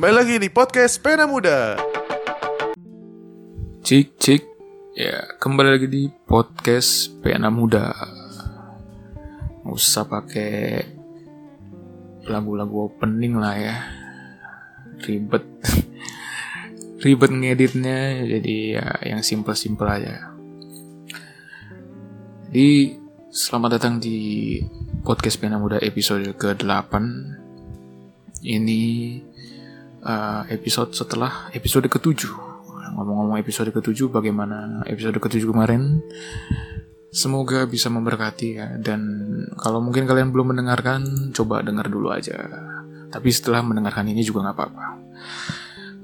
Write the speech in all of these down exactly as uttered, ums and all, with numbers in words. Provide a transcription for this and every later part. Kembali lagi di Podcast Pena Muda. Cik, cik. Ya, kembali lagi di Podcast Pena Muda. Nggak usah pakai lagu-lagu opening lah ya. Ribet. Ribet ngeditnya, jadi ya yang simple-simple aja. Jadi, selamat datang di Podcast Pena Muda episode ke delapan. Ini uh, episode setelah episode ketujuh. Ngomong-ngomong episode ketujuh, bagaimana episode ketujuh kemarin? Semoga bisa memberkati ya. Dan kalau mungkin kalian belum mendengarkan, coba dengar dulu aja. Tapi setelah mendengarkan ini juga nggak apa-apa.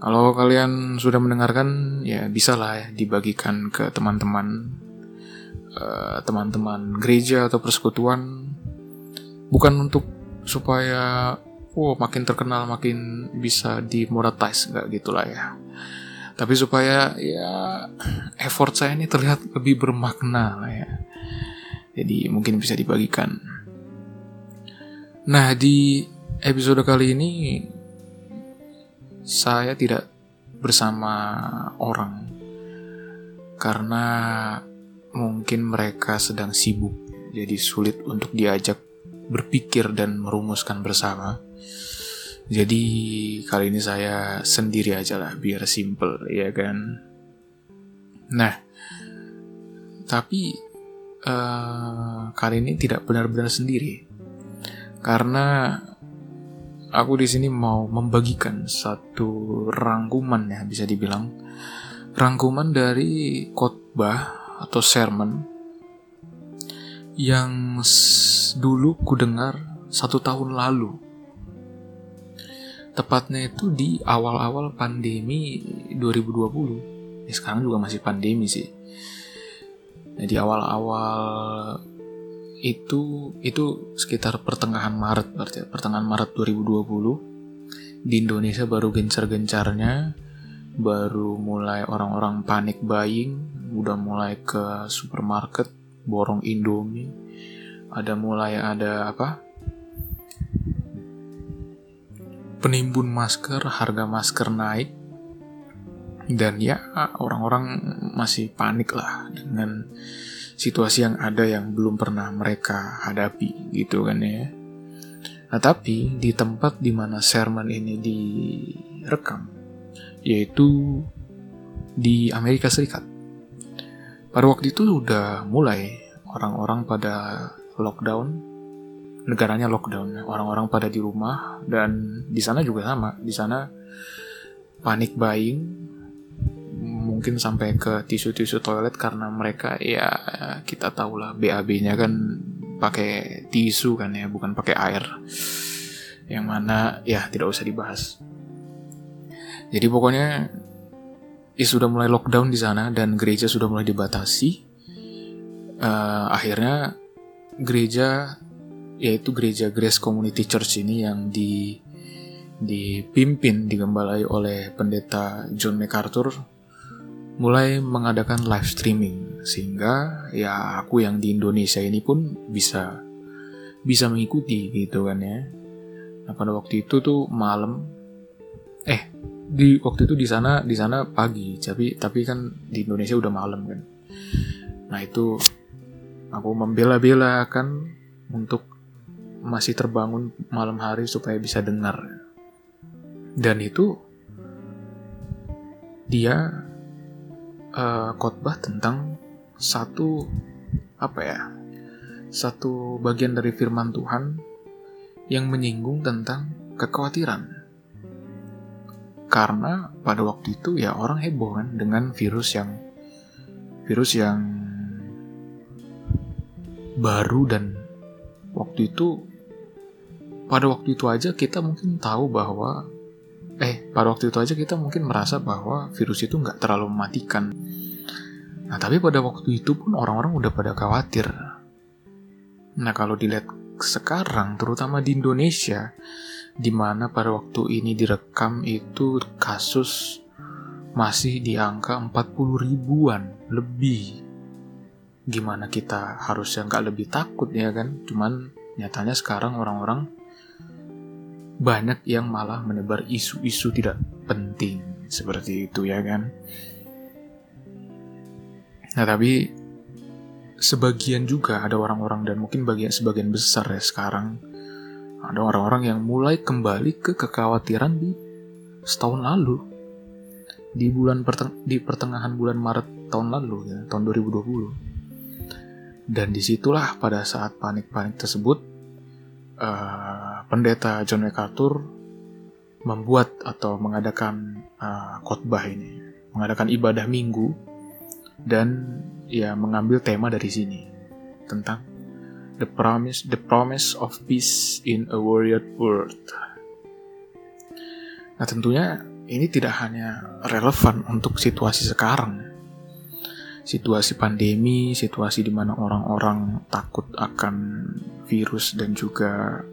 Kalau kalian sudah mendengarkan, ya bisalah ya, dibagikan ke teman-teman, uh, teman-teman gereja atau persekutuan. Bukan untuk supaya wow, makin terkenal, makin bisa dimonetize, nggak gitulah ya. Tapi supaya ya effort saya ini terlihat lebih bermakna lah ya. Jadi mungkin bisa dibagikan. Nah, di episode kali ini saya tidak bersama orang karena mungkin mereka sedang sibuk, jadi sulit untuk diajak berpikir dan merumuskan bersama. Jadi kali ini saya sendiri aja lah, biar simple, ya kan. Nah, tapi uh, kali ini tidak benar-benar sendiri, karena aku di sini mau membagikan satu rangkuman ya, bisa dibilang rangkuman dari khotbah atau sermon yang dulu ku dengar satu tahun lalu. Tepatnya itu di awal-awal pandemi dua ribu dua puluh. Ya, sekarang juga masih pandemi sih. Nah, di awal-awal itu itu sekitar pertengahan Maret, berarti pertengahan Maret dua ribu dua puluh. Di Indonesia baru gencar-gencarnya, baru mulai orang-orang panic buying, udah mulai ke supermarket borong Indomie. Ada mulai ada apa? Penimbun masker, harga masker naik, dan ya orang-orang masih panik lah dengan situasi yang ada yang belum pernah mereka hadapi gitu kan ya. Nah, tapi di tempat di mana sermon ini direkam, yaitu di Amerika Serikat, pada waktu itu udah mulai orang-orang pada lockdown. Negaranya lockdown, orang-orang pada di rumah, dan di sana juga sama. Di sana panic buying, mungkin sampai ke tisu-tisu toilet karena mereka ya kita tahulah B A B-nya kan pakai tisu kan ya, bukan pakai air. Yang mana ya tidak usah dibahas. Jadi pokoknya ya sudah mulai lockdown di sana dan gereja sudah mulai dibatasi. Uh, akhirnya gereja, yaitu gereja Grace Community Church ini yang di, dipimpin, digembalai oleh pendeta John MacArthur, mulai mengadakan live streaming, sehingga ya aku yang di Indonesia ini pun bisa bisa mengikuti gitu kan ya. Nah, pada waktu itu tuh malam, eh di waktu itu di sana di sana pagi, tapi tapi kan di Indonesia udah malam kan. Nah, itu aku membela-belakan untuk masih terbangun malam hari supaya bisa dengar. Dan itu dia uh, khotbah tentang satu apa ya? Satu bagian dari firman Tuhan yang menyinggung tentang kekhawatiran. Karena pada waktu itu ya orang heboh kan dengan virus yang virus yang baru, dan waktu itu Pada waktu itu aja kita mungkin tahu bahwa, eh, pada waktu itu aja kita mungkin merasa bahwa virus itu nggak terlalu mematikan. Nah, tapi pada waktu itu pun orang-orang udah pada khawatir. Nah, kalau dilihat sekarang, terutama di Indonesia, di mana pada waktu ini direkam itu kasus masih di angka empat puluh ribuan lebih. Gimana kita harusnya nggak lebih takut ya kan? Cuman nyatanya sekarang orang-orang banyak yang malah menebar isu-isu tidak penting seperti itu, ya kan? Nah, tapi sebagian juga ada orang-orang, dan mungkin bagian sebagian besar ya sekarang, ada orang-orang yang mulai kembali ke kekhawatiran di setahun lalu, di bulan perteng- di pertengahan bulan Maret tahun lalu, ya, tahun dua ribu dua puluh. Dan disitulah pada saat panik-panik tersebut, uh, pendeta John MacArthur membuat atau mengadakan uh, khotbah ini, mengadakan ibadah minggu, dan ya mengambil tema dari sini tentang the promise, the promise of peace in a worried world. Nah, tentunya ini tidak hanya relevan untuk situasi sekarang, situasi pandemi, situasi di mana orang-orang takut akan virus dan juga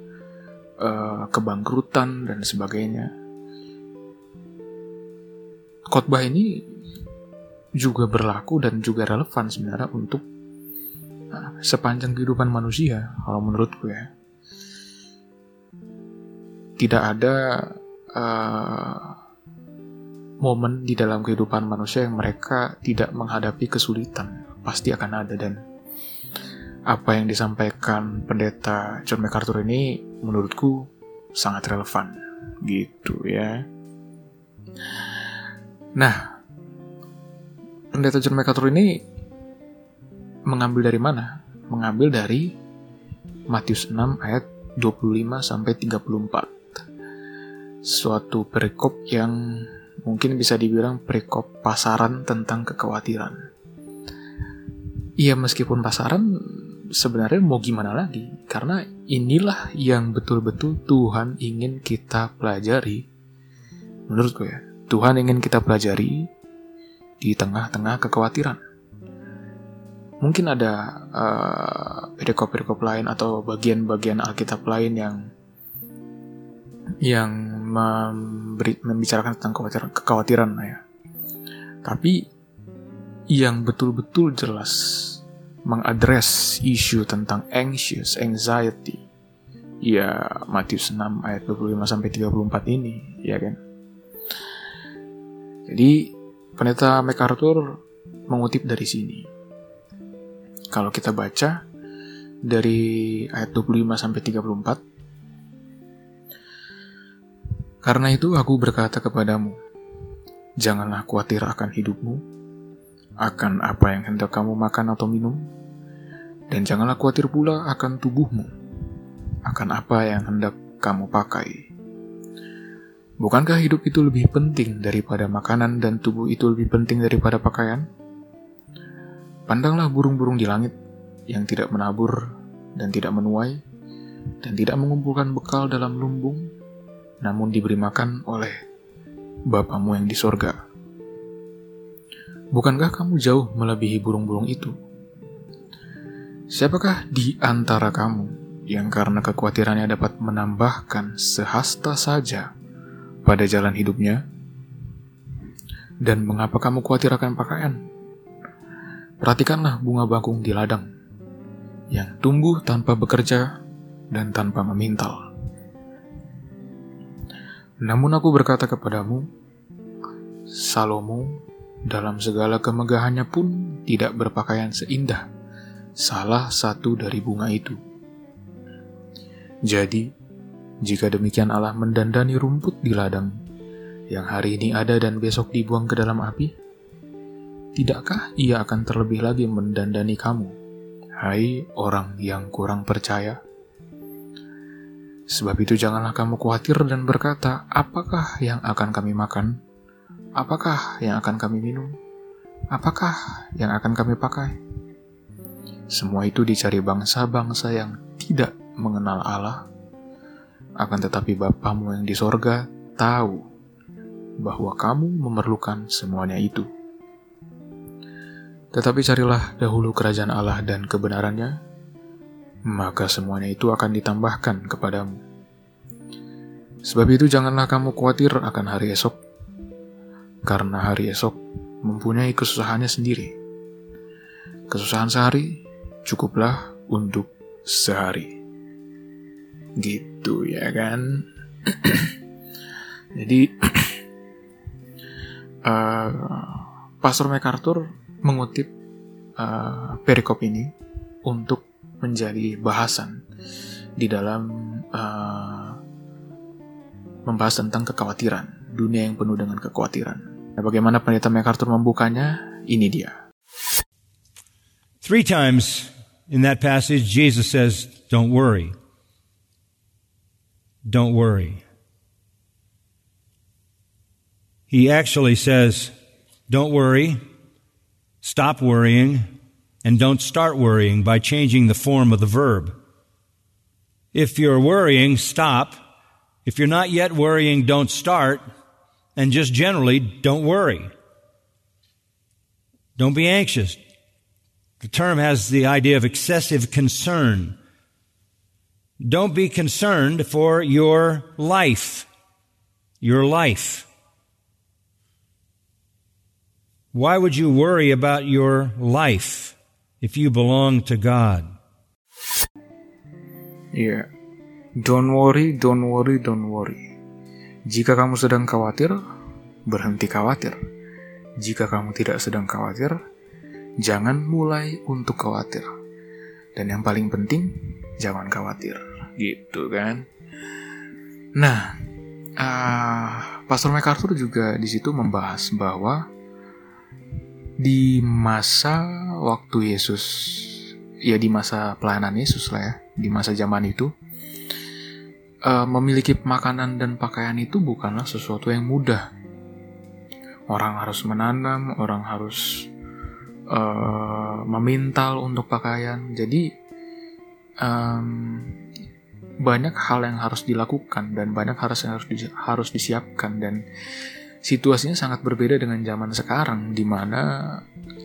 uh, kebangkrutan dan sebagainya. Khotbah ini juga berlaku dan juga relevan sebenarnya untuk uh, sepanjang kehidupan manusia, kalau menurutku ya. Tidak ada uh, momen di dalam kehidupan manusia yang mereka tidak menghadapi kesulitan, pasti akan ada. Dan apa yang disampaikan pendeta John MacArthur ini menurutku sangat relevan gitu ya. Nah, pendeta John MacArthur ini mengambil dari mana? Mengambil dari Matius enam ayat dua puluh lima sampai tiga puluh empat. Suatu perikop yang mungkin bisa dibilang perikop pasaran tentang kekhawatiran. Iya, meskipun pasaran, sebenarnya mau gimana lagi? Karena inilah yang betul-betul Tuhan ingin kita pelajari. Menurutku ya, Tuhan ingin kita pelajari di tengah-tengah kekhawatiran. Mungkin ada uh, perikop-perikop lain atau bagian-bagian Alkitab lain yang yang Memberi, membicarakan tentang kekhawatiran, kekhawatiran ya. Tapi yang betul-betul jelas mengadres isu tentang anxious, anxiety, ya Matius enam ayat dua puluh lima sampai tiga puluh empat ini, ya kan. Jadi pendeta MacArthur mengutip dari sini. Kalau kita baca dari ayat dua puluh lima sampai tiga puluh empat, karena itu aku berkata kepadamu, janganlah khawatir akan hidupmu, akan apa yang hendak kamu makan atau minum, dan janganlah khawatir pula akan tubuhmu, akan apa yang hendak kamu pakai. Bukankah hidup itu lebih penting daripada makanan dan tubuh itu lebih penting daripada pakaian? Pandanglah burung-burung di langit yang tidak menabur dan tidak menuai, dan tidak mengumpulkan bekal dalam lumbung, namun diberi makan oleh Bapamu yang di sorga. Bukankah kamu jauh melebihi burung-burung itu? Siapakah di antara kamu yang karena kekhawatirannya dapat menambahkan sehasta saja pada jalan hidupnya? Dan mengapa kamu khawatir akan pakaian? Perhatikanlah bunga bakung di ladang, yang tumbuh tanpa bekerja dan tanpa memintal. Namun aku berkata kepadamu, Salomo dalam segala kemegahannya pun tidak berpakaian seindah salah satu dari bunga itu. Jadi, jika demikian Allah mendandani rumput di ladang, yang hari ini ada dan besok dibuang ke dalam api, tidakkah Ia akan terlebih lagi mendandani kamu, hai orang yang kurang percaya? Sebab itu janganlah kamu khawatir dan berkata, apakah yang akan kami makan? Apakah yang akan kami minum? Apakah yang akan kami pakai? Semua itu dicari bangsa-bangsa yang tidak mengenal Allah. Akan tetapi Bapamu yang di sorga tahu bahwa kamu memerlukan semuanya itu. Tetapi carilah dahulu kerajaan Allah dan kebenarannya, maka semuanya itu akan ditambahkan kepadamu. Sebab itu janganlah kamu khawatir akan hari esok, karena hari esok mempunyai kesusahannya sendiri. Kesusahan sehari cukuplah untuk sehari. Gitu ya kan? Jadi uh, Pastor MacArthur mengutip uh, perikop ini untuk menjadi bahasan di dalam uh, membahas tentang kekhawatiran, dunia yang penuh dengan kekhawatiran. Nah, bagaimana pendeta MacArthur membukanya? Ini dia. Three times in that passage Jesus says, "Don't worry. Don't worry." He actually says, "Don't worry, stop worrying, and don't start worrying," by changing the form of the verb. If you're worrying, stop. If you're not yet worrying, don't start. And just generally, don't worry. Don't be anxious. The term has the idea of excessive concern. Don't be concerned for your life. Your life. Why would you worry about your life if you belong to God? Yeah. Don't worry, don't worry, don't worry. Jika kamu sedang khawatir, berhenti khawatir. Jika kamu tidak sedang khawatir, jangan mulai untuk khawatir. Dan yang paling penting, jangan khawatir. Gitu kan? Nah, uh, Pastor MacArthur juga di situ membahas bahwa di masa waktu Yesus, ya di masa pelayanan Yesus lah ya, di masa zaman itu, uh, memiliki makanan dan pakaian itu bukanlah sesuatu yang mudah. Orang harus menanam, orang harus uh, memintal untuk pakaian. Jadi um, banyak hal yang harus dilakukan dan banyak hal yang harus di, harus disiapkan dan situasinya sangat berbeda dengan zaman sekarang, di mana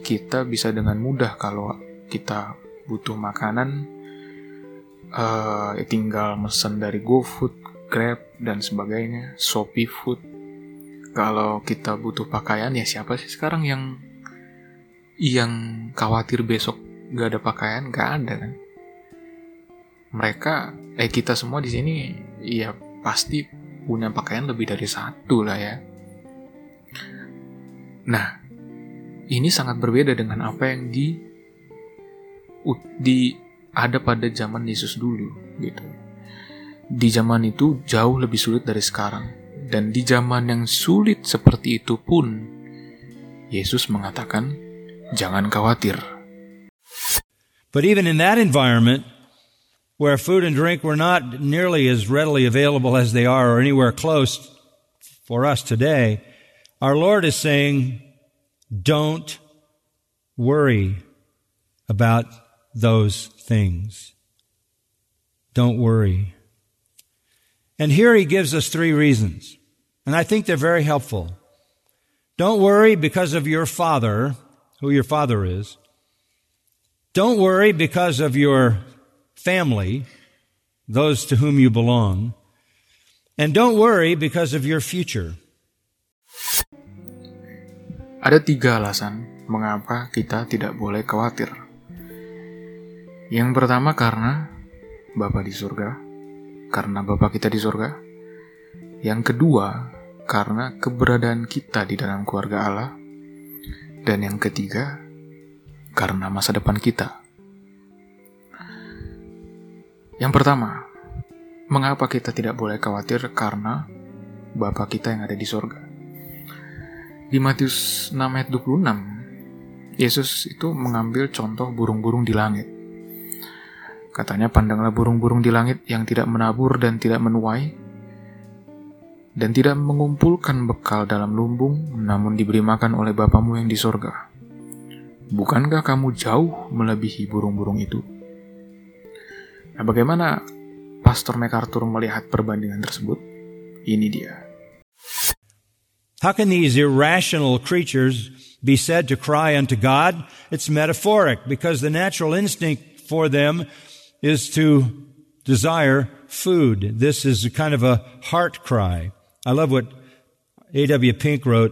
kita bisa dengan mudah kalau kita butuh makanan, uh, tinggal mesen dari GoFood, Grab, dan sebagainya, Shopee Food. Kalau kita butuh pakaian, ya siapa sih sekarang yang yang khawatir besok gak ada pakaian? Gak ada kan? Mereka, eh kita semua di sini, ya pasti punya pakaian lebih dari satu lah ya. Nah, ini sangat berbeda dengan apa yang di, di ada pada zaman Yesus dulu, gitu. Di zaman itu jauh lebih sulit dari sekarang. Dan di zaman yang sulit seperti itu pun, Yesus mengatakan, jangan khawatir. But even in that environment, where food and drink were not nearly as readily available as they are or anywhere close for us today, our Lord is saying, don't worry about those things. Don't worry. And here he gives us three reasons, and I think they're very helpful. Don't worry because of your father, who your father is. Don't worry because of your family, those to whom you belong. And don't worry because of your future. Ada tiga alasan mengapa kita tidak boleh khawatir. Yang pertama karena Bapa di surga, karena Bapa kita di surga. Yang kedua karena keberadaan kita di dalam keluarga Allah. Dan yang ketiga karena masa depan kita. Yang pertama, mengapa kita tidak boleh khawatir? Karena Bapa kita yang ada di surga. Di Matius enam ayat dua puluh enam, Yesus itu mengambil contoh burung-burung di langit. Katanya, pandanglah burung-burung di langit yang tidak menabur dan tidak menuai, dan tidak mengumpulkan bekal dalam lumbung, namun diberi makan oleh Bapamu yang di sorga. Bukankah kamu jauh melebihi burung-burung itu? Nah, bagaimana Pastor MacArthur melihat perbandingan tersebut? Ini dia. How can these irrational creatures be said to cry unto God? It's metaphoric, because the natural instinct for them is to desire food. This is a kind of a heart cry. I love what A W Pink wrote.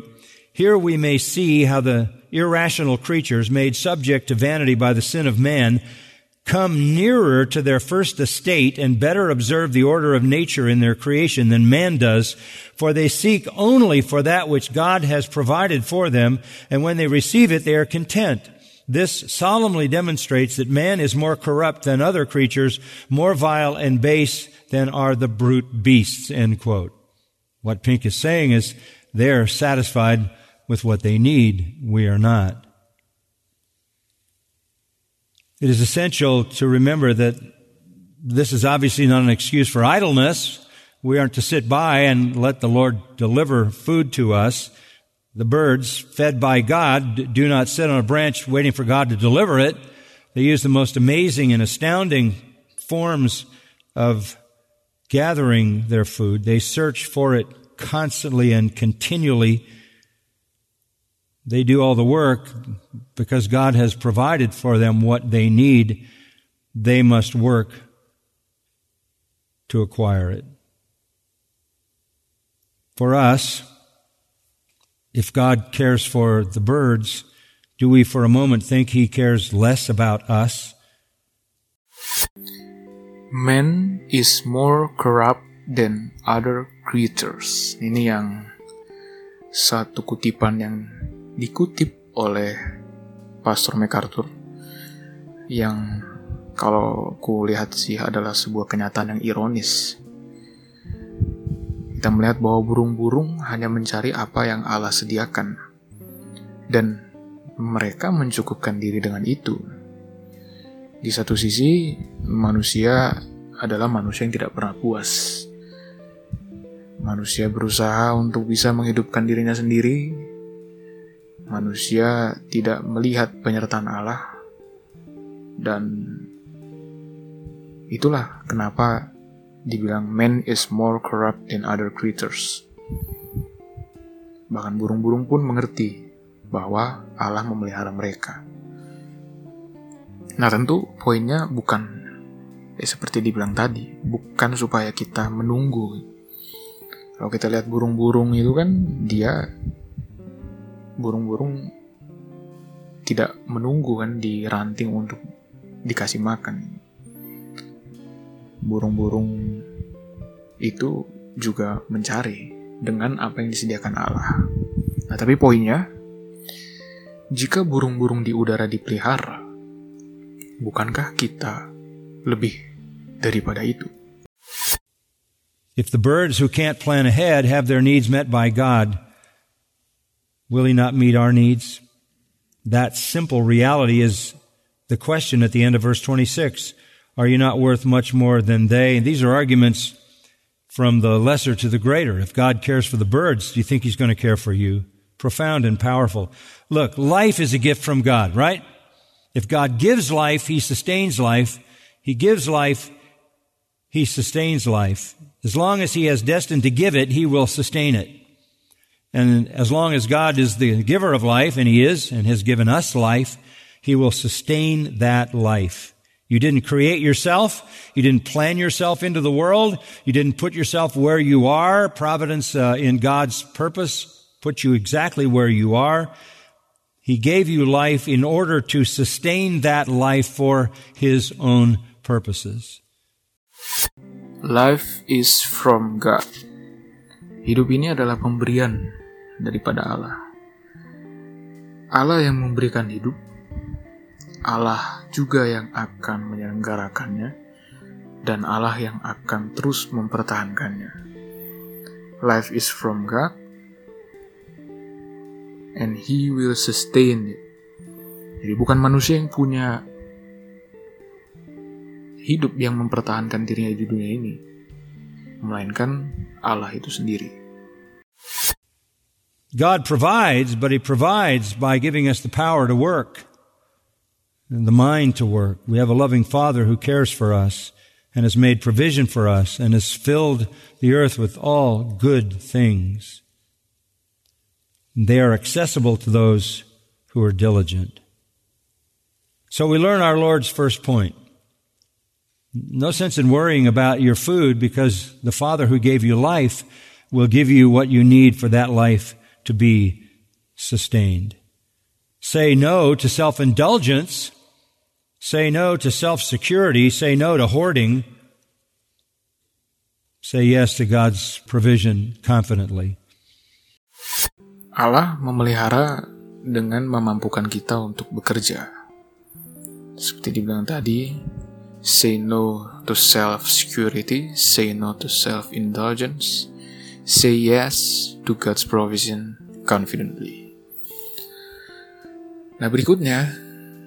Here we may see how the irrational creatures, made subject to vanity by the sin of man, come nearer to their first estate and better observe the order of nature in their creation than man does, for they seek only for that which God has provided for them, and when they receive it, they are content. This solemnly demonstrates that man is more corrupt than other creatures, more vile and base than are the brute beasts," end quote. What Pink is saying is they're satisfied with what they need. We are not. It is essential to remember that this is obviously not an excuse for idleness. We aren't to sit by and let the Lord deliver food to us. The birds, fed by God, do not sit on a branch waiting for God to deliver it. They use the most amazing and astounding forms of gathering their food. They search for it constantly and continually. They do all the work because God has provided for them what they need. They must work to acquire it. For us, if God cares for the birds, do we for a moment think He cares less about us? Man is more corrupt than other creatures. Ini yang satu kutipan yang dikutip oleh Pastor MacArthur, yang kalau ku lihat sih adalah sebuah kenyataan yang ironis. Kita melihat bahwa burung-burung hanya mencari apa yang Allah sediakan, dan mereka mencukupkan diri dengan itu. Di satu sisi, manusia adalah manusia yang tidak pernah puas. Manusia berusaha untuk bisa menghidupkan dirinya sendiri. Manusia tidak melihat penyertaan Allah, dan itulah kenapa dibilang man is more corrupt than other creatures. Bahkan burung-burung pun mengerti bahwa Allah memelihara mereka. Nah, tentu poinnya bukan eh, seperti dibilang tadi, bukan supaya kita menunggu. Kalau kita lihat burung-burung itu kan, dia burung-burung tidak menunggu kan di ranting untuk dikasih makan. Burung-burung itu juga mencari dengan apa yang disediakan Allah. Nah, tapi poinnya, jika burung-burung di udara dipelihara, bukankah kita lebih daripada itu? If the birds who can't plan ahead have their needs met by God, will He not meet our needs? That simple reality is the question at the end of verse twenty-six. Are you not worth much more than they? And these are arguments from the lesser to the greater. If God cares for the birds, do you think He's going to care for you? Profound and powerful. Look, life is a gift from God, right? If God gives life, He sustains life. He gives life, He sustains life. As long as He has destined to give it, He will sustain it. And as long as God is the giver of life, and He is, and has given us life, He will sustain that life. You didn't create yourself. You didn't plan yourself into the world. You didn't put yourself where you are. Providence, uh, in God's purpose, put you exactly where you are. He gave you life in order to sustain that life for His own purposes. Life is from God. Hidup ini adalah pemberian daripada Allah. Allah yang memberikan hidup, Allah juga yang akan menyelenggarakannya, dan Allah yang akan terus mempertahankannya. Life is from God, and He will sustain it. Jadi bukan manusia yang punya hidup yang mempertahankan dirinya di dunia ini, melainkan Allah itu sendiri. God provides, but He provides by giving us the power to work and the mind to work. We have a loving Father who cares for us and has made provision for us and has filled the earth with all good things. They are accessible to those who are diligent. So we learn our Lord's first point. No sense in worrying about your food, because the Father who gave you life will give you what you need for that life to be sustained. Say no to self-indulgence Say no to self-security. Say no to hoarding. Say yes to God's provision confidently. Allah memelihara dengan memampukan kita untuk bekerja. Seperti dibilang tadi, say no to self-security, say no to self-indulgence, say yes to God's provision confidently. Nah berikutnya,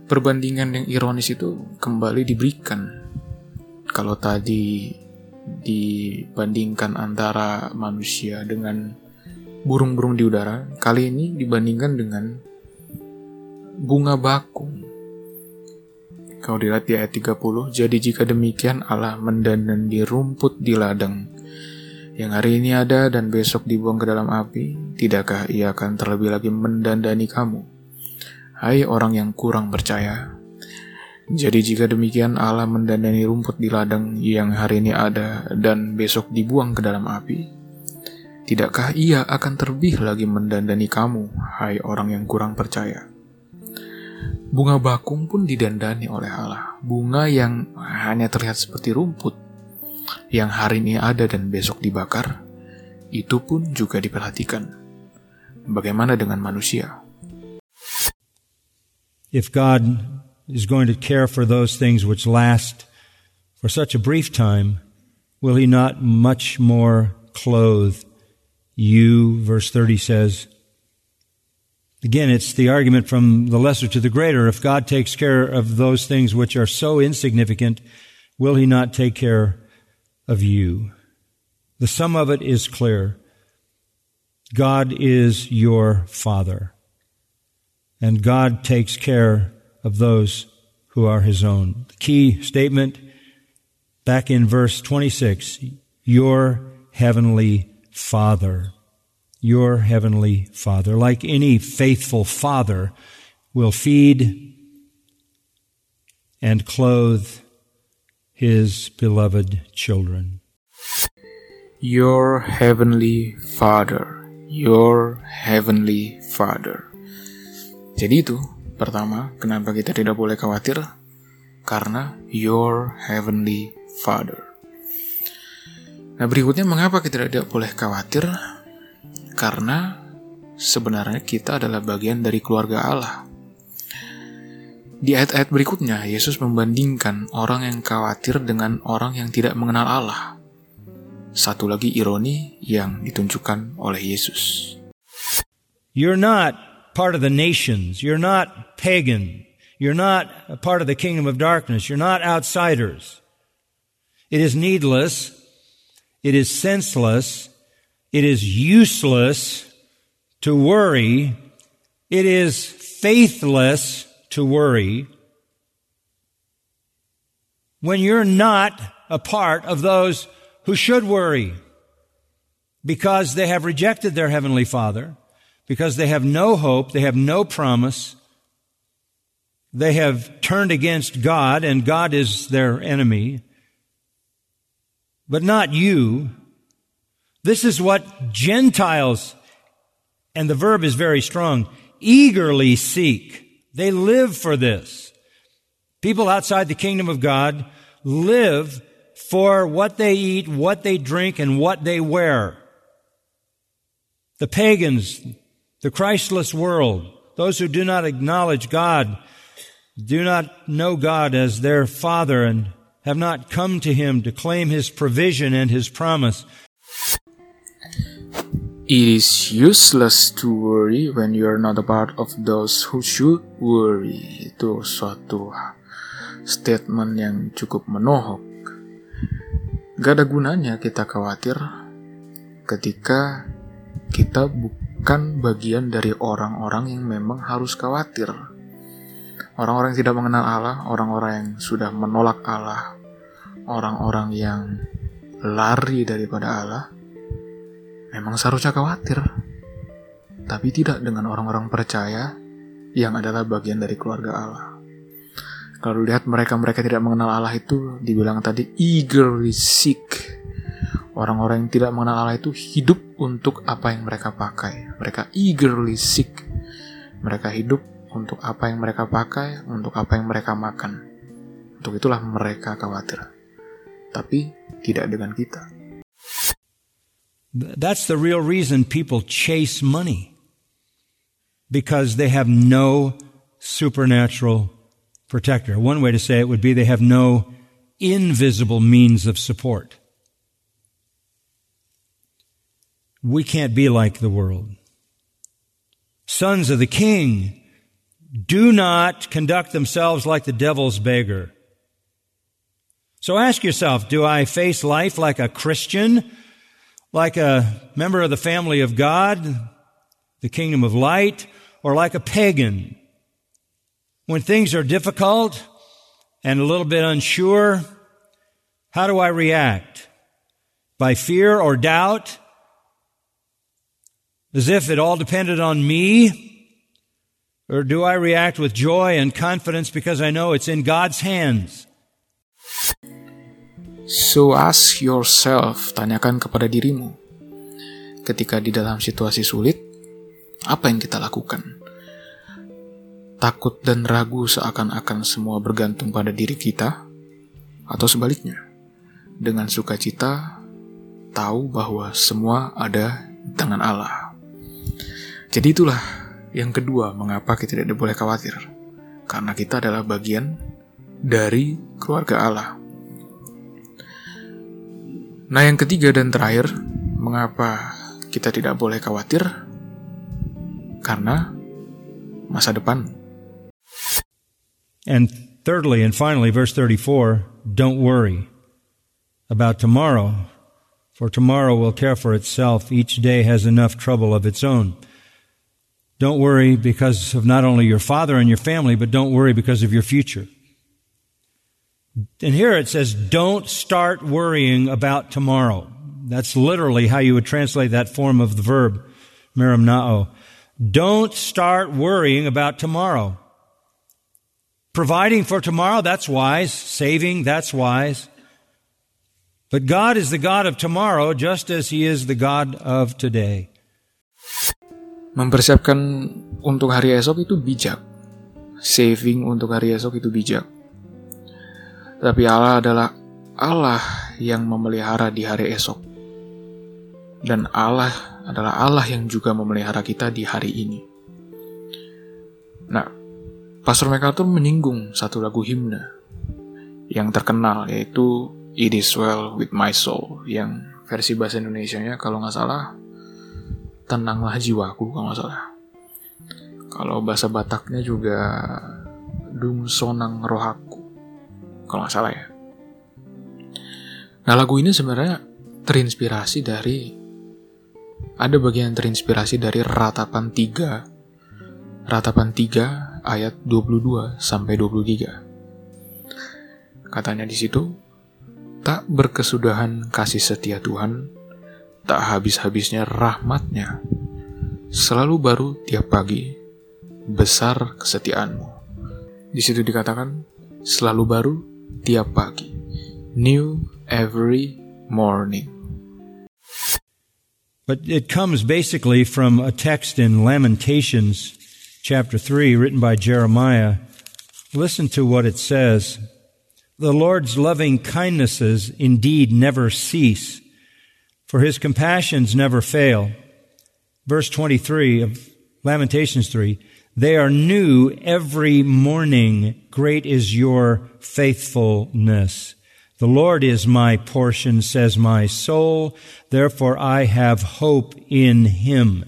perbandingan yang ironis itu kembali diberikan. Kalau tadi dibandingkan antara manusia dengan burung-burung di udara, kali ini dibandingkan dengan bunga bakung. Kalau dilihat di ayat tiga puluh, jadi jika demikian Allah mendandani rumput di ladang, yang hari ini ada dan besok dibuang ke dalam api, tidakkah ia akan terlebih lagi mendandani kamu, hai orang yang kurang percaya? Jadi jika demikian Allah mendandani rumput di ladang, yang hari ini ada dan besok dibuang ke dalam api, tidakkah ia akan terlebih lagi mendandani kamu, hai orang yang kurang percaya? Bunga bakung pun didandani oleh Allah. Bunga yang hanya terlihat seperti rumput, yang hari ini ada dan besok dibakar, itu pun juga diperhatikan. Bagaimana dengan manusia? If God is going to care for those things which last for such a brief time, will He not much more clothe you, verse thirty says. Again, it's the argument from the lesser to the greater. If God takes care of those things which are so insignificant, will He not take care of you? The sum of it is clear. God is your Father, and God takes care of those who are His own. The key statement back in verse twenty-six, your heavenly Father, your heavenly Father, like any faithful father, will feed and clothe his beloved children. Your heavenly Father, your heavenly Father. Jadi itu, pertama, kenapa kita tidak boleh khawatir? Karena your heavenly Father. Nah berikutnya, mengapa kita tidak boleh khawatir? Karena sebenarnya kita adalah bagian dari keluarga Allah. Di ayat-ayat berikutnya, Yesus membandingkan orang yang khawatir dengan orang yang tidak mengenal Allah. Satu lagi ironi yang ditunjukkan oleh Yesus. You're not part of the nations. You're not pagan. You're not a part of the kingdom of darkness. You're not outsiders. It is needless. It is senseless, it is useless to worry, it is faithless to worry when you're not a part of those who should worry because they have rejected their Heavenly Father, because they have no hope, they have no promise, they have turned against God and God is their enemy. But not you. This is what Gentiles, and the verb is very strong, eagerly seek. They live for this. People outside the kingdom of God live for what they eat, what they drink, and what they wear. The pagans, the Christless world, those who do not acknowledge God, do not know God as their Father and have not come to Him to claim His provision and His promise. It is useless to worry when you are not a part of those who should worry. Itu suatu statement yang cukup menohok. Gak ada gunanya kita khawatir ketika kita bukan bagian dari orang-orang yang memang harus khawatir. Orang-orang yang tidak mengenal Allah, orang-orang yang sudah menolak Allah, orang-orang yang lari daripada Allah, memang seharusnya khawatir. Tapi tidak dengan orang-orang percaya yang adalah bagian dari keluarga Allah. Kalau lihat mereka-mereka tidak mengenal Allah itu, dibilang tadi eagerly seek. Orang-orang yang tidak mengenal Allah itu hidup untuk apa yang mereka pakai. Mereka eagerly seek. Mereka hidup untuk apa yang mereka pakai, untuk apa yang mereka makan. Untuk itulah mereka khawatir. Tapi tidak dengan kita. That's the real reason people chase money. Because they have no supernatural protector. One way to say it would be they have no invisible means of support. We can't be like the world. Sons of the King do not conduct themselves like the devil's beggar. So ask yourself, do I face life like a Christian, like a member of the family of God, the kingdom of light, or like a pagan? When things are difficult and a little bit unsure, how do I react? By fear or doubt? As if it all depended on me? Or do I react with joy and confidence because I know it's in God's hands? So ask yourself, tanyakan kepada dirimu. Ketika di dalam situasi sulit, apa yang kita lakukan? Takut dan ragu seakan-akan semua bergantung pada diri kita? Atau sebaliknya, dengan sukacita, tahu bahwa semua ada di tangan Allah. Jadi itulah yang kedua, mengapa kita tidak boleh khawatir. Karena kita adalah bagian dari keluarga Allah. Nah, yang ketiga dan terakhir, mengapa kita tidak boleh khawatir? Karena masa depan. And thirdly and finally, verse thirty-four, don't worry about tomorrow, for tomorrow will care for itself. Each day has enough trouble of its own. Don't worry because of not only your father and your family, but don't worry because of your future. And here it says, don't start worrying about tomorrow. That's literally how you would translate that form of the verb, merimnao. Don't start worrying about tomorrow. Providing for tomorrow, that's wise. Saving, that's wise. But God is the God of tomorrow, just as He is the God of today. Mempersiapkan untuk hari esok itu bijak. Saving untuk hari esok itu bijak. Tapi Allah adalah Allah yang memelihara di hari esok. Dan Allah adalah Allah yang juga memelihara kita di hari ini. Nah, Pastor MacArthur menyinggung satu lagu himne yang terkenal, yaitu It Is Well With My Soul, yang versi bahasa Indonesianya kalau nggak salah, Tenanglah Jiwaku, kalau nggak salah. Kalau bahasa Bataknya juga Dumsonang Rohaku, kalau nggak salah ya. Nah, lagu ini sebenarnya terinspirasi dari, ada bagian terinspirasi dari Ratapan tiga, Ratapan tiga ayat dua puluh dua sampai dua puluh tiga. Katanya di situ, tak berkesudahan kasih setia Tuhan, tak habis-habisnya rahmatnya, selalu baru tiap pagi, besar kesetiaanmu. Di situ dikatakan, selalu baru tiap pagi, new every morning. But it comes basically from a text in Lamentations chapter three written by Jeremiah. Listen to what it says. The Lord's loving kindnesses indeed never cease, for His compassions never fail. Verse twenty-three of Lamentations three, they are new every morning. Great is your faithfulness. The Lord is my portion, says my soul. Therefore I have hope in Him.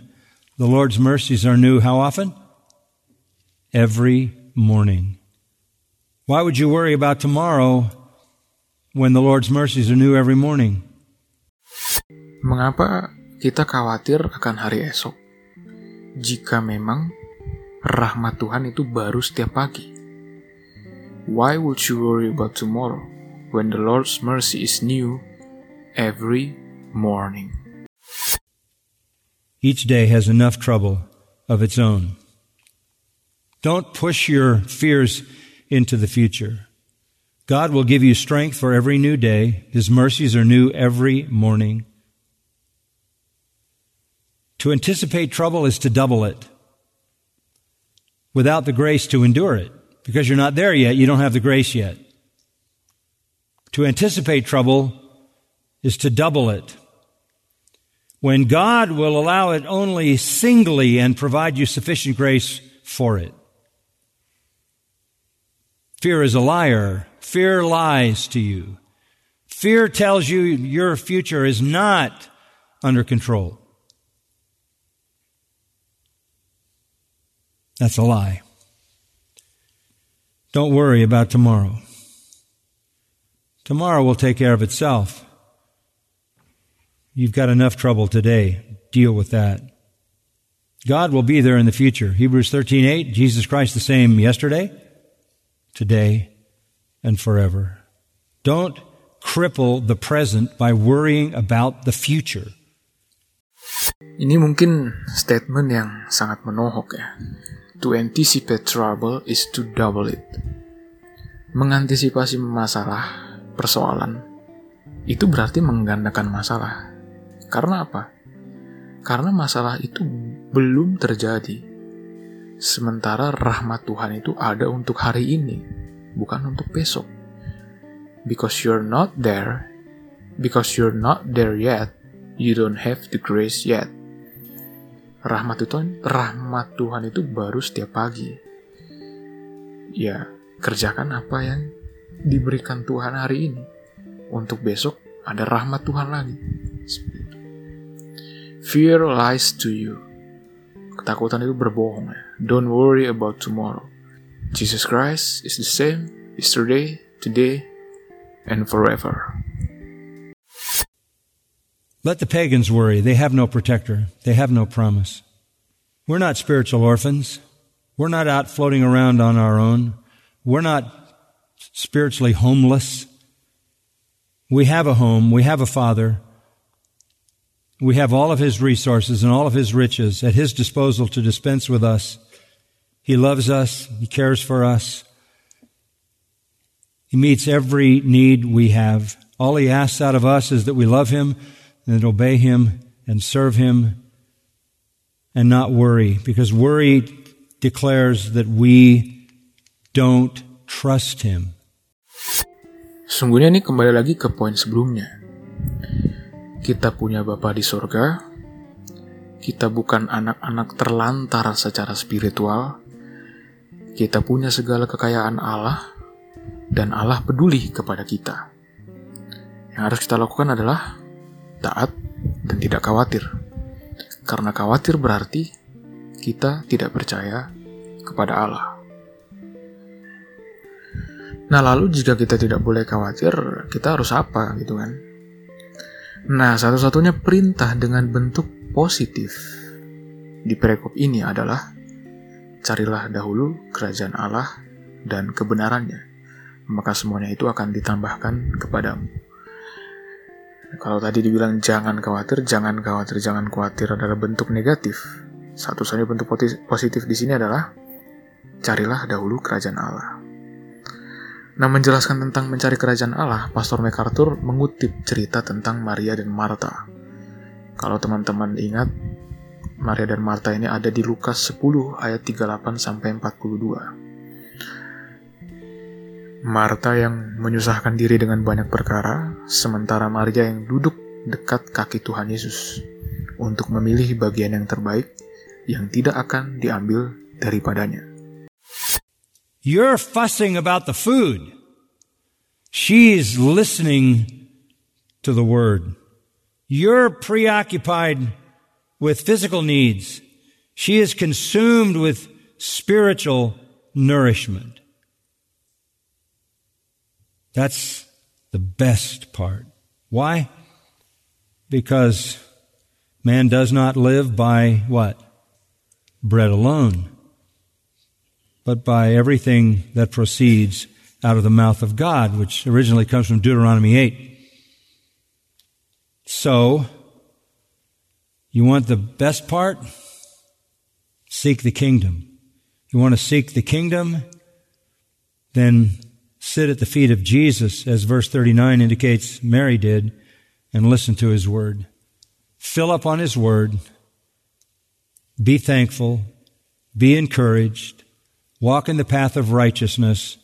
The Lord's mercies are new how often? Every morning. Why would you worry about tomorrow when the Lord's mercies are new every morning? Mengapa kita khawatir akan hari esok jika memang rahmat Tuhan itu baru setiap pagi? Why would you worry about tomorrow when the Lord's mercy is new every morning? Each day has enough trouble of its own. Don't push your fears into the future. God will give you strength for every new day. His mercies are new every morning. To anticipate trouble is to double it without the grace to endure it, because you're not there yet, you don't have the grace yet. To anticipate trouble is to double it. When God will allow it only singly and provide you sufficient grace for it. Fear is a liar. Fear lies to you. Fear tells you your future is not under control. That's a lie. Don't worry about tomorrow. Tomorrow will take care of itself. You've got enough trouble today. Deal with that. God will be there in the future. Hebrews thirteen eight, Jesus Christ the same yesterday, today, and forever. Don't cripple the present by worrying about the future. Ini mungkin statement yang sangat menohok ya. To anticipate trouble is to double it. Mengantisipasi masalah, persoalan, itu berarti menggandakan masalah. Karena apa? Karena masalah itu belum terjadi. Sementara rahmat Tuhan itu ada untuk hari ini, bukan untuk besok. Because you're not there, because you're not there yet, you don't have the grace yet. Rahmat Tuhan, rahmat Tuhan itu baru setiap pagi. Ya, kerjakan apa yang diberikan Tuhan hari ini. Untuk besok ada rahmat Tuhan lagi. Fear lies to you. Ketakutan itu berbohong ya. Don't worry about tomorrow. Jesus Christ is the same yesterday, today, and forever. Let the pagans worry. They have no protector. They have no promise. We're not spiritual orphans. We're not out floating around on our own. We're not spiritually homeless. We have a home. We have a Father. We have all of His resources and all of His riches at His disposal to dispense with us. He loves us. He cares for us. He meets every need we have. All He asks out of us is that we love Him and obey Him and serve Him and not worry, because worry declares that we don't trust Him. Sungguhnya ini kembali lagi ke poin sebelumnya. Kita punya Bapa di sorga. Kita bukan anak-anak terlantar secara spiritual. Kita punya segala kekayaan Allah. Dan Allah peduli kepada kita. Yang harus kita lakukan adalah taat dan tidak khawatir. Karena khawatir berarti kita tidak percaya kepada Allah. Nah lalu jika kita tidak boleh khawatir, kita harus apa gitu kan? Nah satu-satunya perintah dengan bentuk positif di perikop ini adalah carilah dahulu kerajaan Allah dan kebenarannya, maka semuanya itu akan ditambahkan kepadamu. Kalau tadi dibilang jangan khawatir, jangan khawatir, jangan khawatir adalah bentuk negatif. Satu-satunya bentuk positif di sini adalah carilah dahulu kerajaan Allah. Nah, menjelaskan tentang mencari kerajaan Allah, Pastor MacArthur mengutip cerita tentang Maria dan Marta. Kalau teman-teman ingat, Maria dan Marta ini ada di Lukas sepuluh ayat tiga puluh delapan sampai empat puluh dua. Marta yang menyusahkan diri dengan banyak perkara, sementara Maria yang duduk dekat kaki Tuhan Yesus untuk memilih bagian yang terbaik yang tidak akan diambil daripadanya. You're fussing about the food. She's listening to the word. You're preoccupied with physical needs. She is consumed with spiritual nourishment. That's the best part. Why? Because man does not live by what? Bread alone, but by everything that proceeds out of the mouth of God, which originally comes from Deuteronomy eight. So, you want the best part? Seek the kingdom. You want to seek the kingdom? Then sit at the feet of Jesus, as verse thirty-nine indicates Mary did, and listen to His word. Fill up on His word. Be thankful. Be encouraged. Walk in the path of righteousness.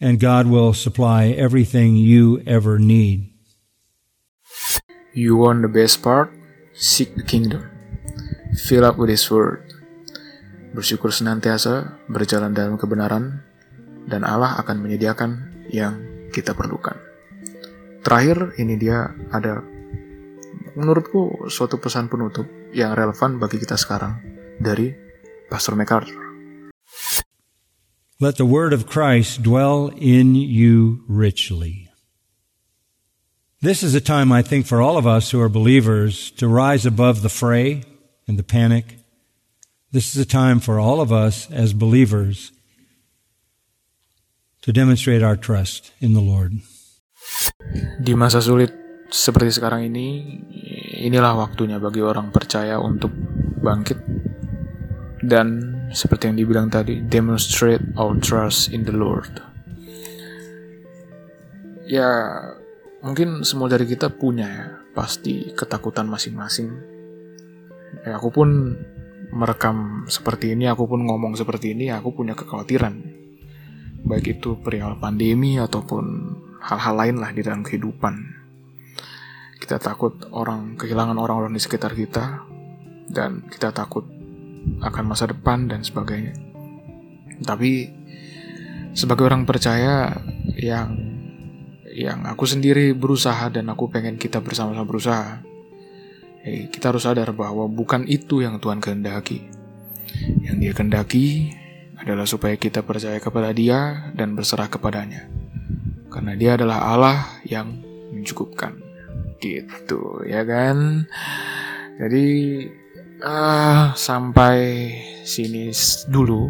and God will supply everything you ever need. You want the best part? Seek the kingdom. Fill up with His word. Bersyukur senantiasa, berjalan dalam kebenaran, dan Allah akan menyediakan yang kita perlukan. Terakhir, ini dia ada, menurutku, suatu pesan penutup yang relevan bagi kita sekarang dari Pastor MacArthur. Let the word of Christ dwell in you richly. This is a time, I think, for all of us who are believers to rise above the fray and the panic. This is a time for all of us as believers to demonstrate our trust in the Lord. Di masa sulit seperti sekarang ini, inilah waktunya bagi orang percaya untuk bangkit dan seperti yang dibilang tadi, demonstrate our trust in the Lord. Ya, mungkin semua dari kita punya ya, pasti ketakutan masing-masing. Ya, aku pun merekam seperti ini, aku pun ngomong seperti ini, aku punya kekhawatiran, baik itu perihal pandemi ataupun hal-hal lain lah di dalam kehidupan. Kita takut orang kehilangan orang-orang di sekitar kita, dan kita takut akan masa depan dan sebagainya. Tapi sebagai orang percaya yang yang aku sendiri berusaha dan aku pengen kita bersama-sama berusaha, kita harus sadar bahwa bukan itu yang Tuhan kehendaki. Yang Dia kehendaki adalah supaya kita percaya kepada Dia dan berserah kepadanya. Karena Dia adalah Allah yang mencukupkan. Gitu, ya kan? Jadi, uh, sampai sini dulu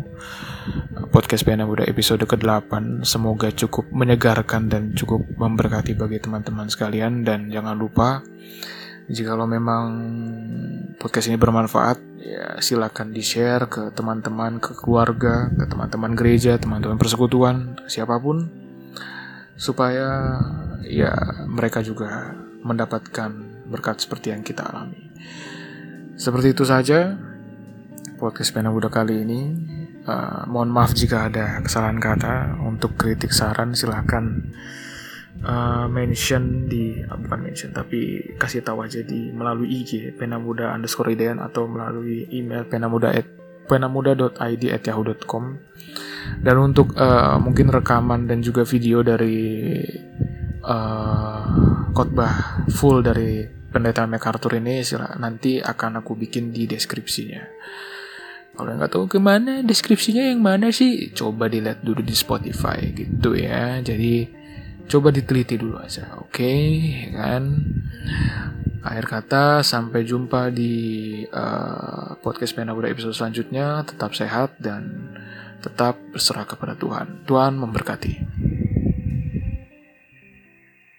Podcast Pena Muda episode ke delapan. Semoga cukup menyegarkan dan cukup memberkati bagi teman-teman sekalian. Dan jangan lupa, jikalau memang podcast ini bermanfaat, ya silakan di-share ke teman-teman, ke keluarga, ke teman-teman gereja, teman-teman persekutuan, siapapun, supaya ya mereka juga mendapatkan berkat seperti yang kita alami. Seperti itu saja Podcast Pena Muda kali ini. Uh, mohon maaf jika ada kesalahan kata. Untuk kritik saran silakan Uh, mention di uh, bukan mention tapi kasih tahu aja di melalui I G penamuda underscore idean atau melalui email penamuda at penamuda.id at yahoo.com. Dan untuk uh, mungkin rekaman dan juga video dari uh, khotbah full dari Pendeta MacArthur ini sila, nanti akan aku bikin di deskripsinya. Kalau nggak tahu kemana deskripsinya yang mana sih, coba dilihat dulu di Spotify gitu ya. Jadi coba diteliti dulu aja, oke, okay, kan? Akhir kata, sampai jumpa di uh, Podcast Pena Muda episode selanjutnya. Tetap sehat dan tetap berserah kepada Tuhan. Tuhan memberkati.